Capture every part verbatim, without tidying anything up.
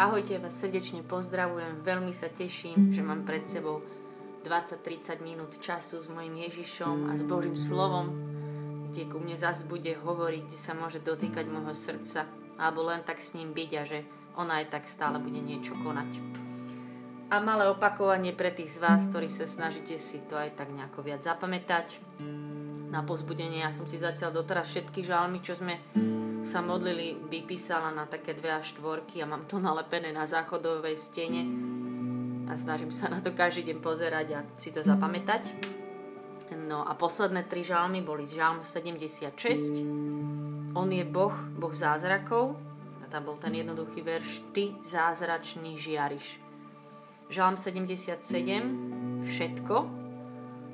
Ahojte, vás srdečne pozdravujem, veľmi sa teším, že mám pred sebou dvadsať tridsať minút času s mojím Ježišom a s Božím slovom, kde ku mne zas bude hovoriť, kde sa môže dotýkať môjho srdca, alebo len tak s ním byť a že ona aj tak stále bude niečo konať. A malé opakovanie pre tých z vás, ktorí sa snažíte si to aj tak nejako viac zapamätať. Na povzbudenie, ja som si zatiaľ doteraz všetky žalmy, čo sme sa modlili, vypísala na také dve až štvorky a mám to nalepené na záchodovej stene a snažím sa na to každý deň pozerať a si to zapamätať. No a posledné tri žalmy boli žalm sedemdesiatšesť, On je Boh, Boh zázrakov, a tam bol ten jednoduchý verš, Ty zázračný žiariš. Žalm sedemdesiatsedem, Všetko,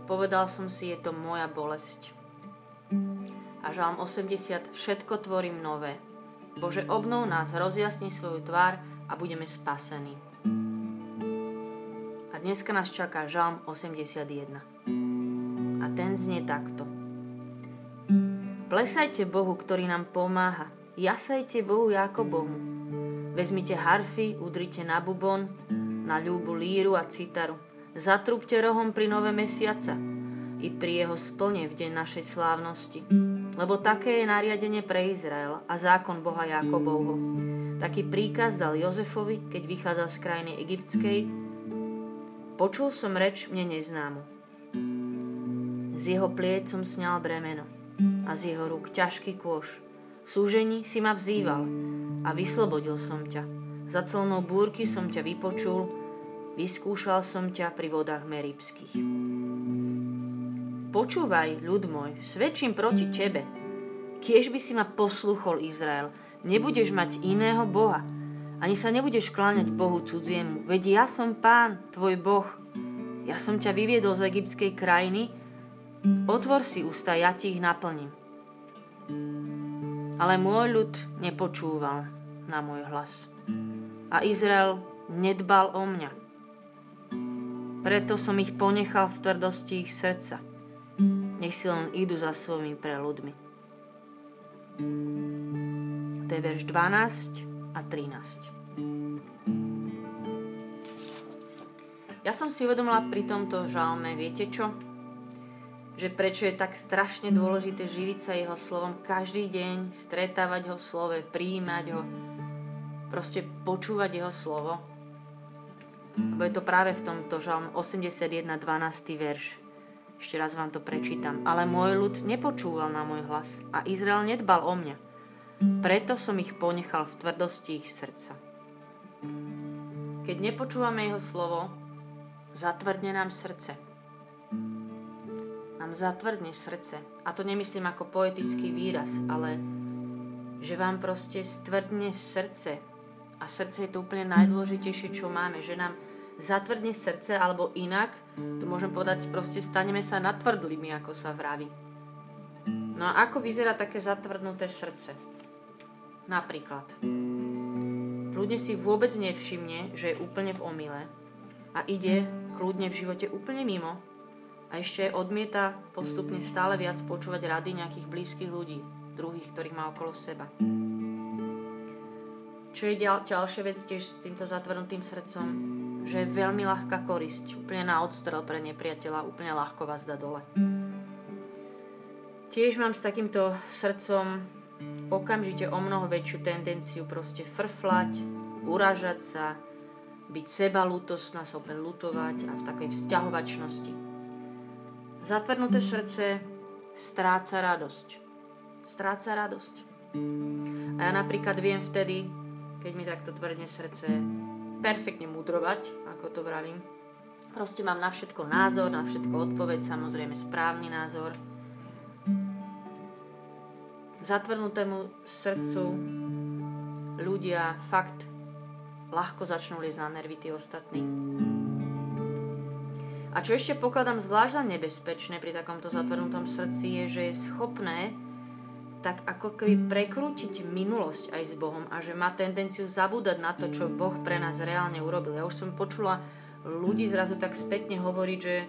povedal som si, je to moja bolesť. A žalm osemdesiat, Všetko tvorím nové. Bože, obnov nás, rozjasni svoju tvár a budeme spasení. A dneska nás čaká žalm osemdesiatjeden. A ten znie takto. Plesajte Bohu, ktorý nám pomáha. Jasajte Bohu ako Bohu. Vezmite harfy, udrite na bubon, na ľúbu líru a citaru. Zatrúbte rohom pri nové mesiaca i pri jeho splne v deň našej slávnosti. Lebo také je nariadenie pre Izrael a zákon Boha Jákobovho. Taký príkaz dal Jozefovi, keď vychádzal z krajiny egyptskej. Počul som reč mne neznámu. Z jeho pliec som sňal bremeno a z jeho rúk ťažký kôš. V súžení si ma vzýval a vyslobodil som ťa. Za clnou búrky som ťa vypočul, vyskúšal som ťa pri vodách meribských. Počúvaj, ľud môj, svedčím proti tebe. Kiež by si ma posluchol, Izrael, nebudeš mať iného Boha, ani sa nebudeš kláňať Bohu cudziemu, veď ja som Pán, tvoj Boh. Ja som ťa vyviedol z egyptskej krajiny, otvor si ústa, ja ti ich naplním. Ale môj ľud nepočúval na môj hlas a Izrael nedbal o mňa. Preto som ich ponechal v tvrdosti ich srdca. Nech si len idú za svojimi preľudmi. To je verš dvanásť a trinásť. Ja som si uvedomila pri tomto žalme, viete čo? Že prečo je tak strašne dôležité živiť sa jeho slovom každý deň, stretávať ho v slove, prijímať ho, proste počúvať jeho slovo. Lebo je to práve v tomto žalm osemdesiatjeden, dvanásty verš. Ešte raz vám to prečítam. Ale môj ľud nepočúval na môj hlas a Izrael nedbal o mňa. Preto som ich ponechal v tvrdosti ich srdca. Keď nepočúvame jeho slovo, zatvrdne nám srdce. Nám zatvrdne srdce. A to nemyslím ako poetický výraz, ale že vám proste stvrdne srdce. A srdce je to úplne najdôležitejšie, čo máme, že nám zatvrdne srdce, alebo inak, to môžem povedať, proste staneme sa natvrdlými, ako sa vraví. No a ako vyzerá také zatvrdnuté srdce? Napríklad, kľudne si vôbec nevšimne, že je úplne v omyle a ide kľudne v živote úplne mimo a ešte odmieta postupne stále viac počúvať rady nejakých blízkych ľudí, druhých, ktorých má okolo seba. Čo je ďal, ďalšia vec tiež s týmto zatvrdnutým srdcom, že je veľmi ľahká korisť, úplne na odstrel pre nepriateľa, úplne ľahko vás dá dole. Tiež mám s takýmto srdcom okamžite o mnoho väčšiu tendenciu proste frflať, uražať sa, byť sebalútostná, sa úplne lutovať a v takej vzťahovačnosti. Zatvrdnuté srdce stráca radosť. Stráca radosť. A ja napríklad viem vtedy, keď mi takto tvrdne srdce, perfektne mudrovať, ako to vravím. Proste mám na všetko názor, na všetko odpoveď, samozrejme správny názor. Zatvrdnutému srdcu ľudia fakt ľahko začnú liezť na nervy tí ostatní. A čo ešte pokladám zvlášť nebezpečné pri takomto zatvrdnutom srdci, je, že je schopné tak ako keby prekrútiť minulosť aj s Bohom a že má tendenciu zabúdať na to, čo Boh pre nás reálne urobil. Ja už som počula ľudí zrazu tak spätne hovoriť, že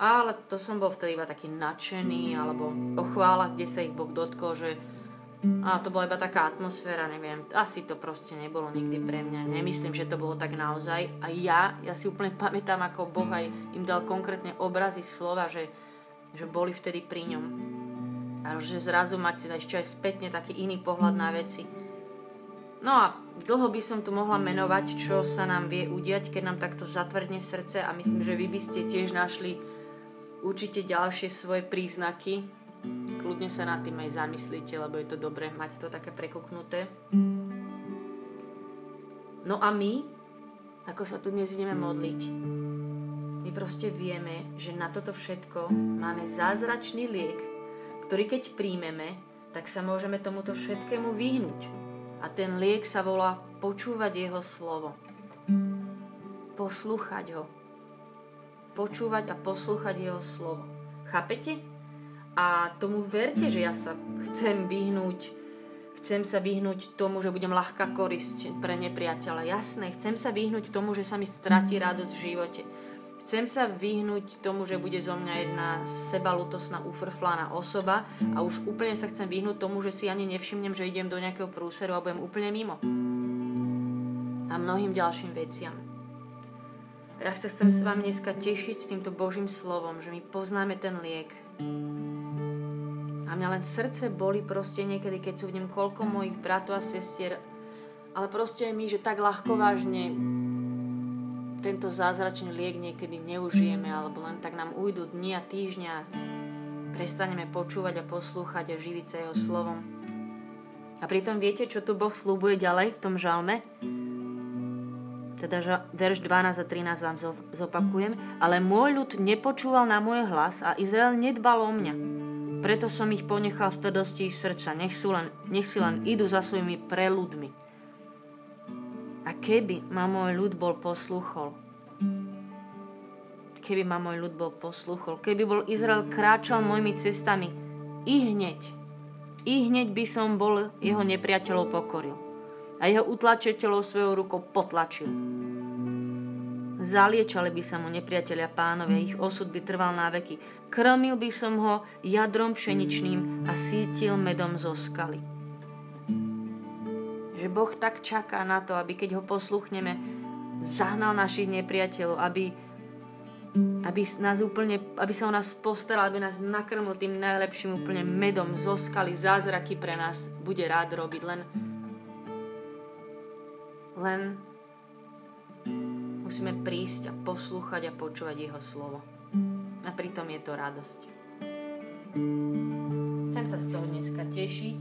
ale to som bol vtedy iba taký nadšený, alebo o chválach, kde sa ich Boh dotkol, že A to bola iba taká atmosféra, neviem, asi to proste nebolo nikdy pre mňa. Nemyslím, že to bolo tak naozaj. A ja, ja si úplne pamätám, ako Boh aj im dal konkrétne obrazy, slova, že, že boli vtedy pri ňom. A že zrazu máte ešte aj spätne taký iný pohľad na veci. No a dlho by som tu mohla menovať, čo sa nám vie udiať, keď nám takto zatvrdne srdce, a myslím, že vy by ste tiež našli určite ďalšie svoje príznaky. Kľudne sa nad tým aj zamyslíte, lebo je to dobré mať to také prekuknuté. No a my, ako sa tu dnes ideme modliť, my proste vieme, že na toto všetko máme zázračný liek, ktorý keď príjmeme, tak sa môžeme tomuto všetkému vyhnúť. A ten liek sa volá počúvať jeho slovo. Poslúchať ho. Počúvať a poslúchať jeho slovo. Chápete? A tomu verte, že ja sa chcem vyhnúť, chcem sa vyhnúť tomu, že budem ľahká korisť pre nepriateľa. Jasné, chcem sa vyhnúť tomu, že sa mi stratí radosť v živote. Chcem sa vyhnúť tomu, že bude zo mňa jedna sebalutosná, ufrflaná osoba, a už úplne sa chcem vyhnúť tomu, že si ani nevšimnem, že idem do nejakého prúseru a budem úplne mimo. A mnohým ďalším veciam. Ja sa chcem s vami dneska tešiť s týmto Božím slovom, že my poznáme ten liek. A mňa len srdce boli proste niekedy, keď sú v ňom koľko mojich bratov a sestier, ale proste aj my, že tak ľahko vážne tento zázračný liek niekedy neužijeme, alebo len tak nám ujdu dni a týždňa, prestaneme počúvať a poslúchať a živiť sa jeho slovom. A pritom viete, čo tu Boh sľubuje ďalej v tom žalme? Teda verš dvanásť a trinásť vám zopakujem. Ale môj ľud nepočúval na môj hlas a Izrael nedbal o mňa. Preto som ich ponechal v tvrdosti ich srdca. Nech, len, nech si len idú za svojimi preľudmi. A keby ma môj ľud bol poslúchol, keby ma môj ľud bol poslúchol, keby bol Izrael kráčal mojimi cestami, i hneď, i hneď by som bol jeho nepriateľov pokoril a jeho utlačiteľov svojou rukou potlačil. Zaliečali by sa mu nepriatelia pánovia, ich osud by trval na veky. Krmil by som ho jadrom pšeničným a sítil medom zo skaly. Že Boh tak čaká na to, aby keď ho posluchneme, zahnal našich nepriateľov, aby, aby, nás úplne, aby sa o nás postaral, aby nás nakrmil tým najlepším úplne medom zo skaly. Zázraky pre nás bude rád robiť, len Len musíme prísť a poslúchať a počúvať jeho slovo. A pritom je to radosť. Chcem sa z toho dneska tešiť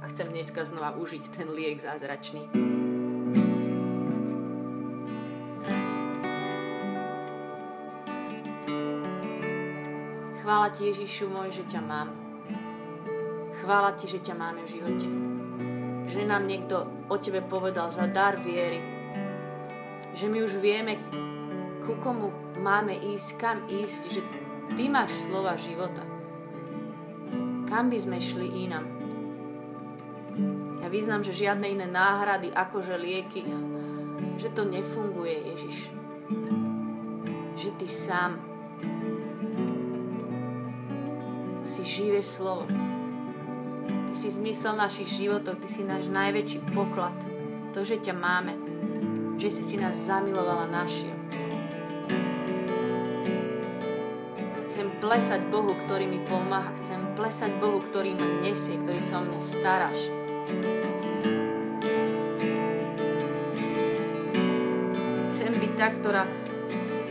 a chcem dneska znova užiť ten liek zázračný. Chvála ti, Ježišu môj, že ťa mám. Chvála ti, že ťa máme v živote. Že nám niekto o tebe povedal za dar viery. Že my už vieme, ku komu máme ísť, kam ísť, že ty máš slova života. Kam by sme šli inam? Ja vyznám, že žiadne iné náhrady, akože lieky, že to nefunguje, Ježiš. Že ty sám si živé slovo. Ty si zmysel našich životov, ty si náš najväčší poklad. To, že ťa máme, že si si nás zamilovala našim. Chcem plesať Bohu, ktorý mi pomáha. Chcem plesať Bohu, ktorý ma nesie, ktorý sa o mňa staráš. Chcem byť tá, ktorá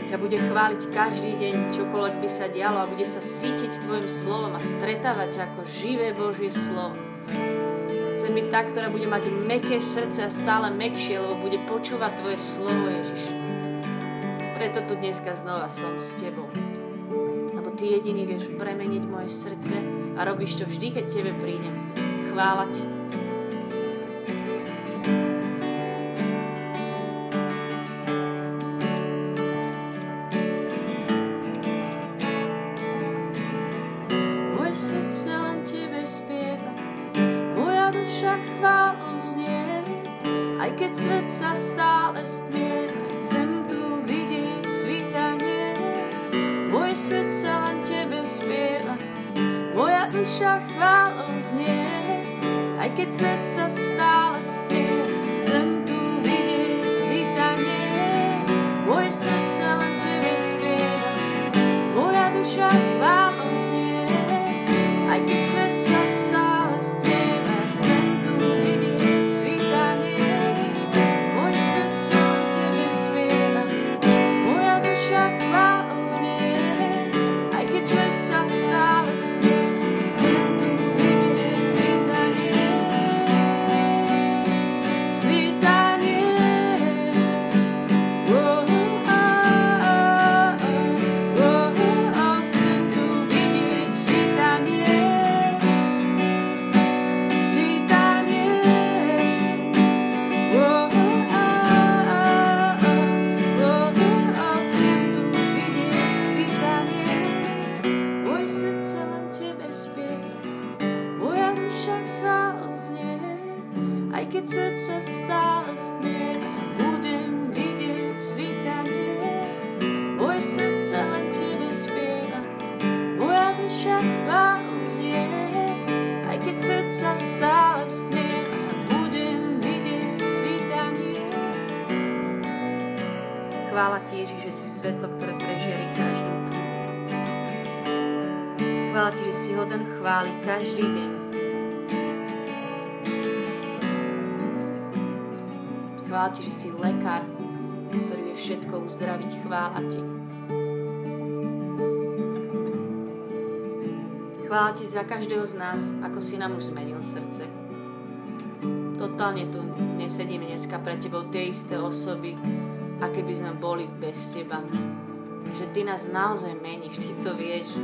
ťa bude chváliť každý deň, čokoľvek by sa dialo, a bude sa sítiť tvojim slovom a stretávať ako živé Božie slovo. Chcem byť tá, ktorá bude mať mäkké srdce a stále mäkšie, lebo bude počúvať tvoje slovo, Ježiš. Preto tu dneska znova som s tebou. Lebo ty jediný vieš premeniť moje srdce a robíš to vždy, keď tebe prídem. Chvála ti. Svet sa stále stmieva, chcem tu vidieť svitanie. Moje srdce len tebe spieva, moja duša chvála znie. aj keď svet sa stále strie, chcem tu vidieť svítanie. Moje srdce len tebe spieva, moja duša chválou znie. Aj keď svet sa stále strie, chcem tu vidieť svítanie. Moje srdce len tebe spieva, moja duša chválou znie. Aj keď svet sa stále strie, keď srdce stále stmie, budem vidieť svítanie. Moje srdce len tebe spieva, moja duša chválu znie. Aj keď srdce stále stmie, budem vidieť svítanie. Chvála ti, Ježiš, že si svetlo, ktoré prežiari každú tmu. Chvála ti, že si hoden chváli každý deň. Chvála ti, že si lekár, ktorý vie všetko uzdraviť. Chvála ti. Chvála ti za každého z nás, ako si nám už zmenil srdce. Totálne tu nesedíme dneska pre tebou tie isté osoby, aké by sme boli bez teba. Že ty nás naozaj meníš, ty to vieš.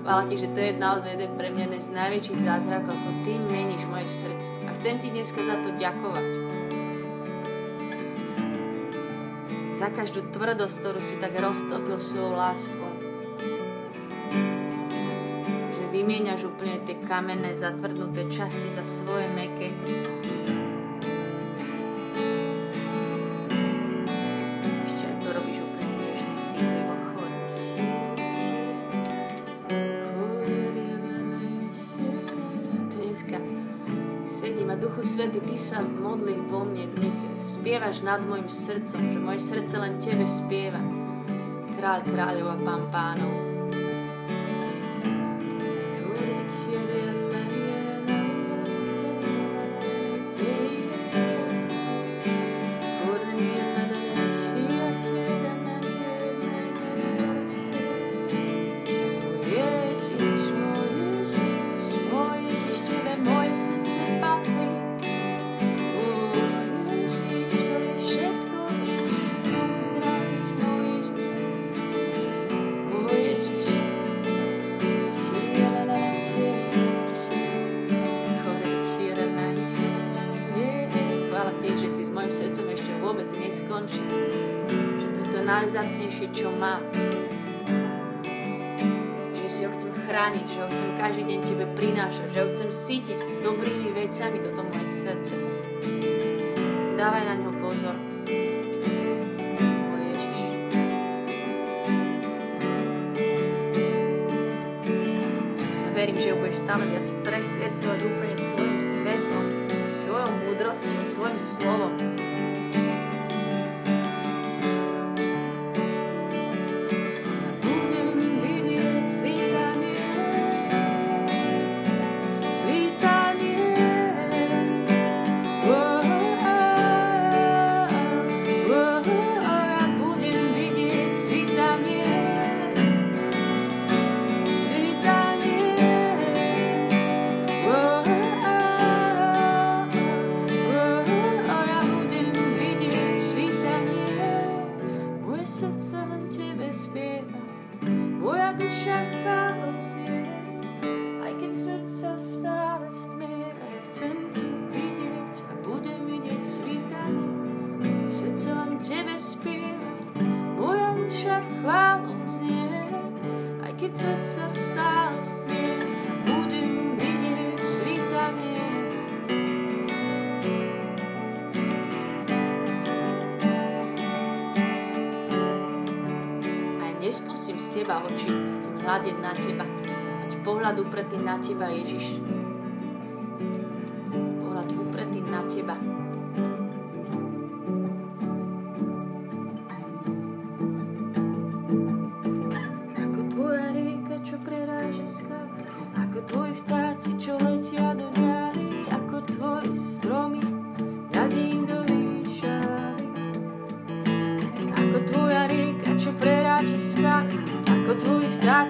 Chvála ti, že to je naozaj jeden pre mňa z najväčších zázrakov, ako ty meníš moje srdce. A chcem ti dneska za to ďakovať. Za každú tvrdosť, ktorú si tak roztopil svojou láskou. Že vymieňaš úplne tie kamenné, zatvrdnuté časti za svoje mäkké. Ešte aj to robíš úplne nežne, cítlivo. Dneska sedím a Duchu Svätý, ty sa modlí vo mne, nech spievaš nad mojim srdcom, že moje srdce len tebe spieva. Kráľ kráľov a Pán pánov. Najvzácnejšie, čo má. Že si ho chcem chrániť, že ho chcem každý deň tebe prinášať, že ho chcem sítiť dobrými vecami toto moje srdce. Dávaj na ňo pozor. Ja verím, že ho budeš stále viac presvedcovať úplne svojim svetlom, svojou múdrosťou, svojim slovom. Nespustím z teba oči, chcem hľadiť na teba. Mať pohľad upretý na teba, Ježiš.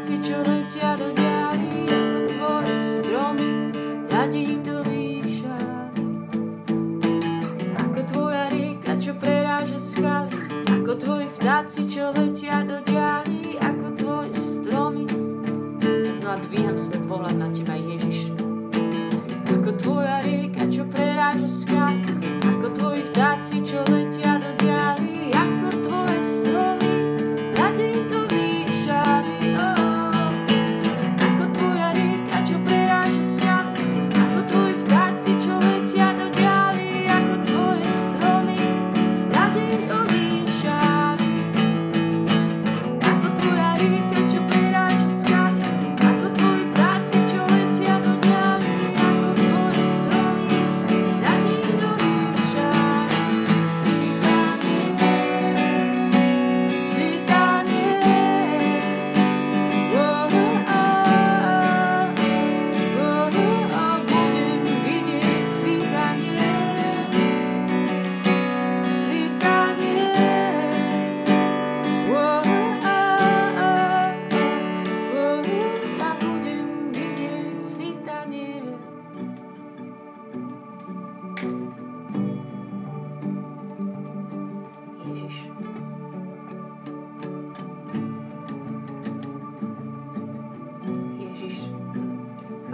veci, čo letia do ďalí ako tvoje stromy, hľadím do výša ako tvoja rieka, čo preráža skaly, ako tvoji vtáci, čo letia do ďalí ako tvoje stromy. Znova dvíham svoj pohľad na teba, Ježiš, ako tvoja rieka, čo preráža skaly, ako tvoji vtáci, čo letia do ďalí ako tvoje stromy, hľadím do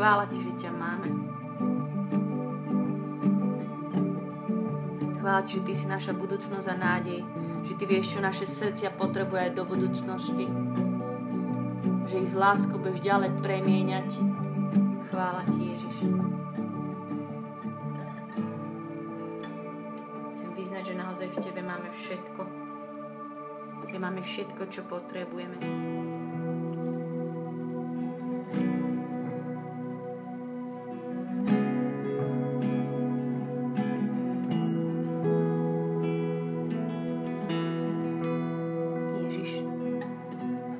Chvála ti, že ťa máme. Chvála ti, že ty si naša budúcnosť a nádej. Že ty vieš, čo naše srdcia potrebuje aj do budúcnosti. Že ich s láskou budeš ďalej premieňať. Chvála ti, Ježiš. Chcem vyznať, že naozaj v tebe máme všetko. Že máme všetko, čo potrebujeme.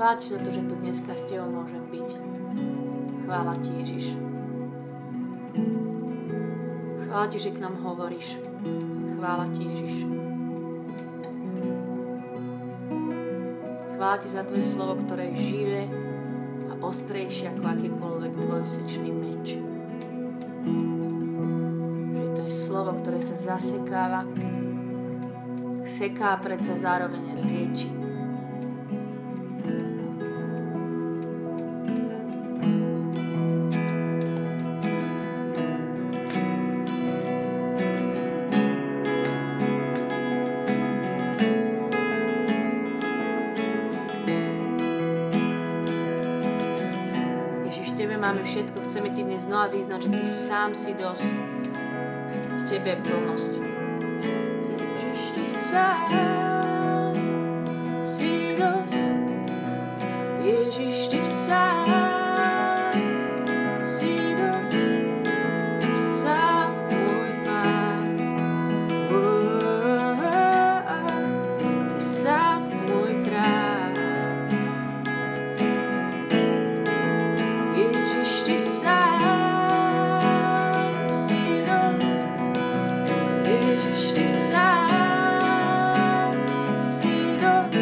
Chvála ti za to, že tu dneska s tebou môžem byť. Chvála ti, Ježiš. Chvála ti, že k nám hovoríš. Chvála ti, Ježiš. Chvála ti za tvoje slovo, ktoré je živé a ostrejšie ako akýkoľvek dvojsečný meč. Že to je slovo, ktoré sa zasekáva, seká, predsa zároveň lieči. Máme všetko, chceme ti dnes znova vyznať, že ty sám si dosť, v tebe je plnosť. Ježiš, ty sám si dosť, Ježiš, ty sám si dosť, ty sám môj pán, oh, oh, oh, ty sám môj kráľ. Sám si dosť, Ježiš, ty sám si dosť,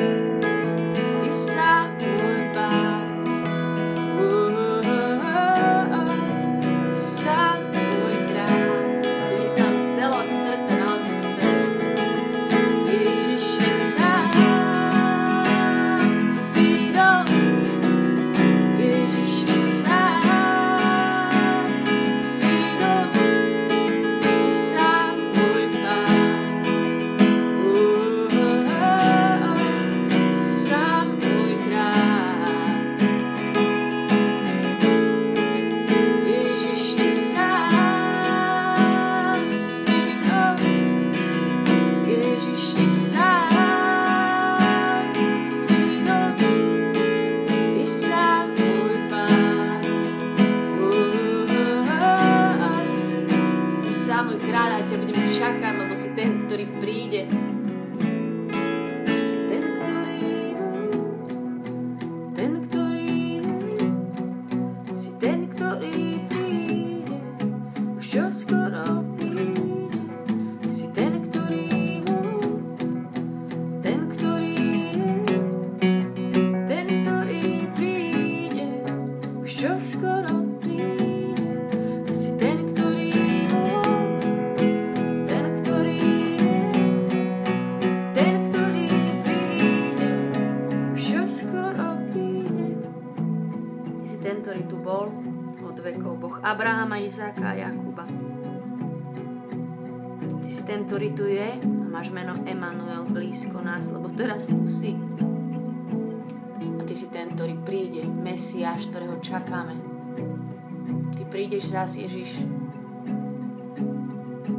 ty sám môj pán, oh, oh, oh, oh, ty sám môj kráľ. Ty sám z celého srdca, naozaj z celého srdca. Ježiš, ty sám si dosť, Ježiš, ty sám. Ten, ktorý príde, Abrahama, Izáka a Jakuba. Ty si ten, ktorý tu je a máš meno Emanuel blízko nás, lebo teraz tu si. A ty si ten, ktorý príde, Mesiáš, ktorého čakáme. Ty prídeš zás, Ježiš.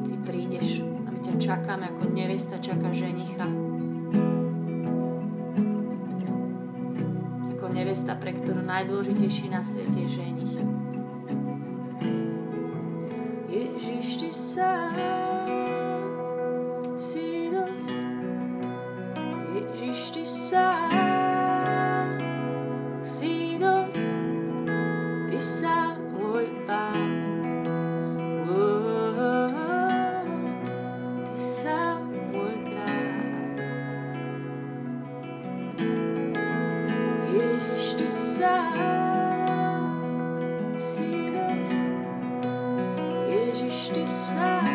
Ty prídeš a my ťa čakáme, ako nevesta čaká ženicha. Nevesta, pre ktorú najdôležitejší na svete je ženich. Ježiš, ty sám si dosť. Ježiš, ty sám si dosť. Ty sám môj Pán. Oh, oh, oh. Ty sám môj kráľ. Ježiš, Ty sám si dosť. Ježiš, Ty sám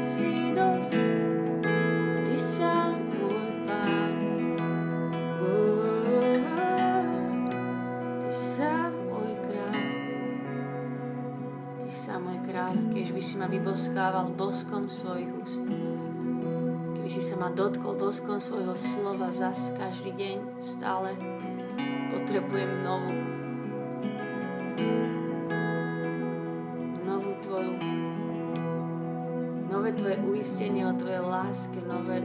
si dosť. Ty sám môj Pán. Oh, oh, oh. Ty sám môj kráľ. Ty sám môj kráľ, keď by si ma vyboskával boskom svojich úst. Si sa ma dotkol boskom svojho slova, zas každý deň stále potrebujem novú novú tvoju nové tvoje uistenie o tvojej láske, nové,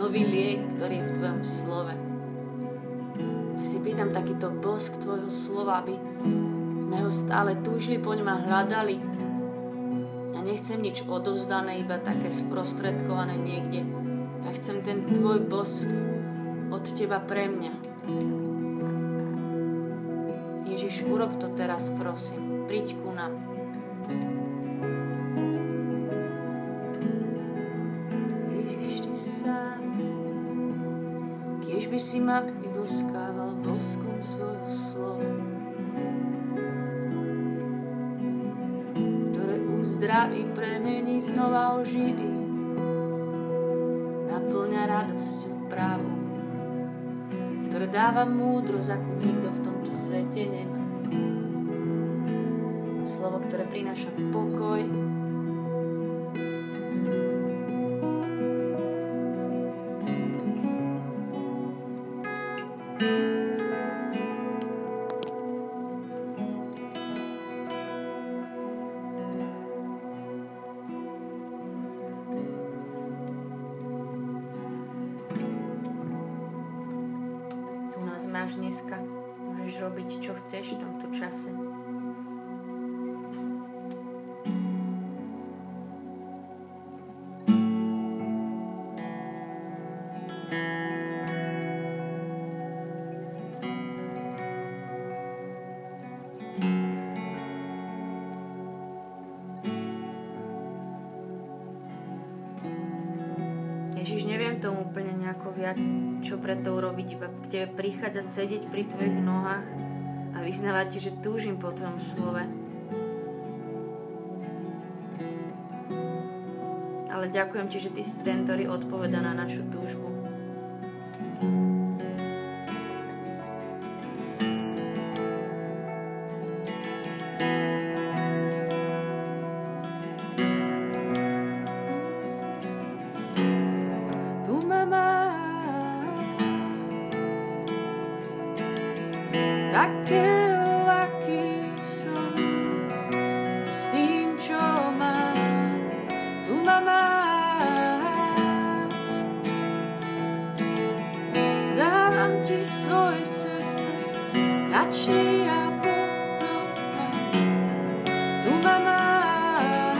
nový liek, ktorý je v tvojom slove. Ja si pýtam takýto bosk tvojho slova, aby sme ho stále túžili po ňom a hľadali. Nechcem nič odovzdané, iba také sprostredkované niekde. Ja chcem ten tvoj bosk od teba pre mňa. Ježiš, urob to teraz, prosím. Príď ku nám. Ježiš, ty sám. Kiež by si ma vyboskával boskom svojho slova, zdravý premení, znova oživí, naplňa radosťou právom, ktoré dáva múdrosť, ako nikto v tomto svete nemá. Slovo, ktoré prináša pokoj. Dneska môžeš robiť, čo chceš v tomto čase. Ježiš, neviem tomu úplne nejako viac, čo preto urobiť, iba k tebe prichádzať, sedieť pri tvojich nohách a vyznávať ti, že túžim po tvojom slove. Ale ďakujem ti, že ty si ten, ktorý odpovedá na našu túžbu. Takého, aký som, s tým, čo mám, tu ma mám. Dávam ti svoje srdce, načni a pochopaj, tu ma mám.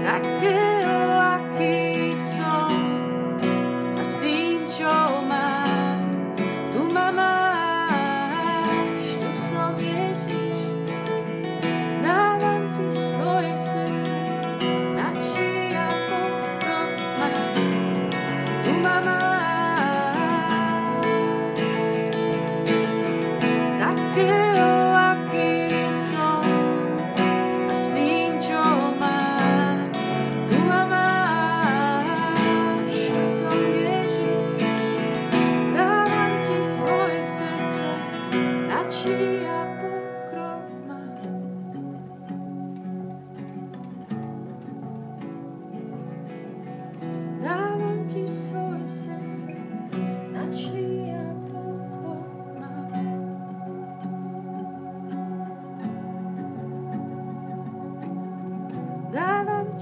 Takého, aký som, a s tým, čo mám, máš, tu som, Ježiš, dávam ti svoje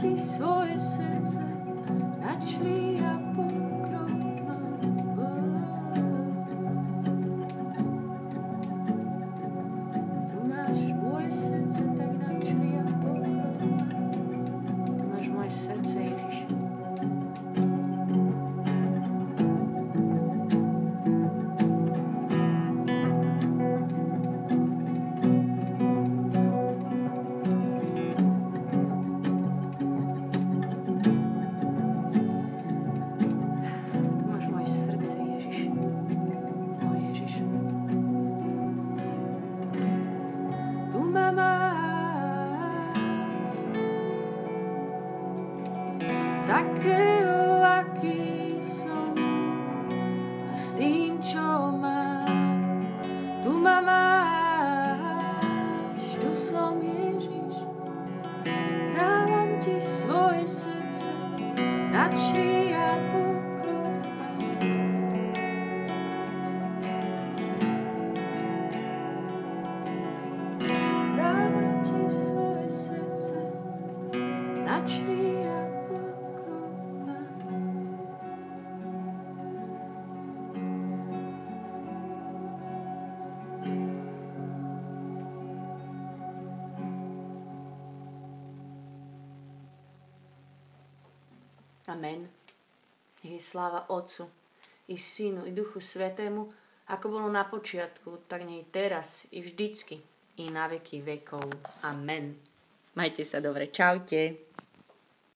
ti svoje srdce načni a pokrokno. Tu máš moje srdce, tak načni a pokrokno. Tu máš moje srdce, Ježiš. Takého, aký som, a s tým, čo mám, tu ma máš, tu som, Ježiš. Dávam ti svoje srdce, načni a pokrok. Dávam ti svoje srdce, načni a Amen. Nech je sláva Otcu i Synu i Duchu Svätému, ako bolo na počiatku, tak nech teraz i vždycky i na veky vekov. Amen. Majte sa dobre. Čaute.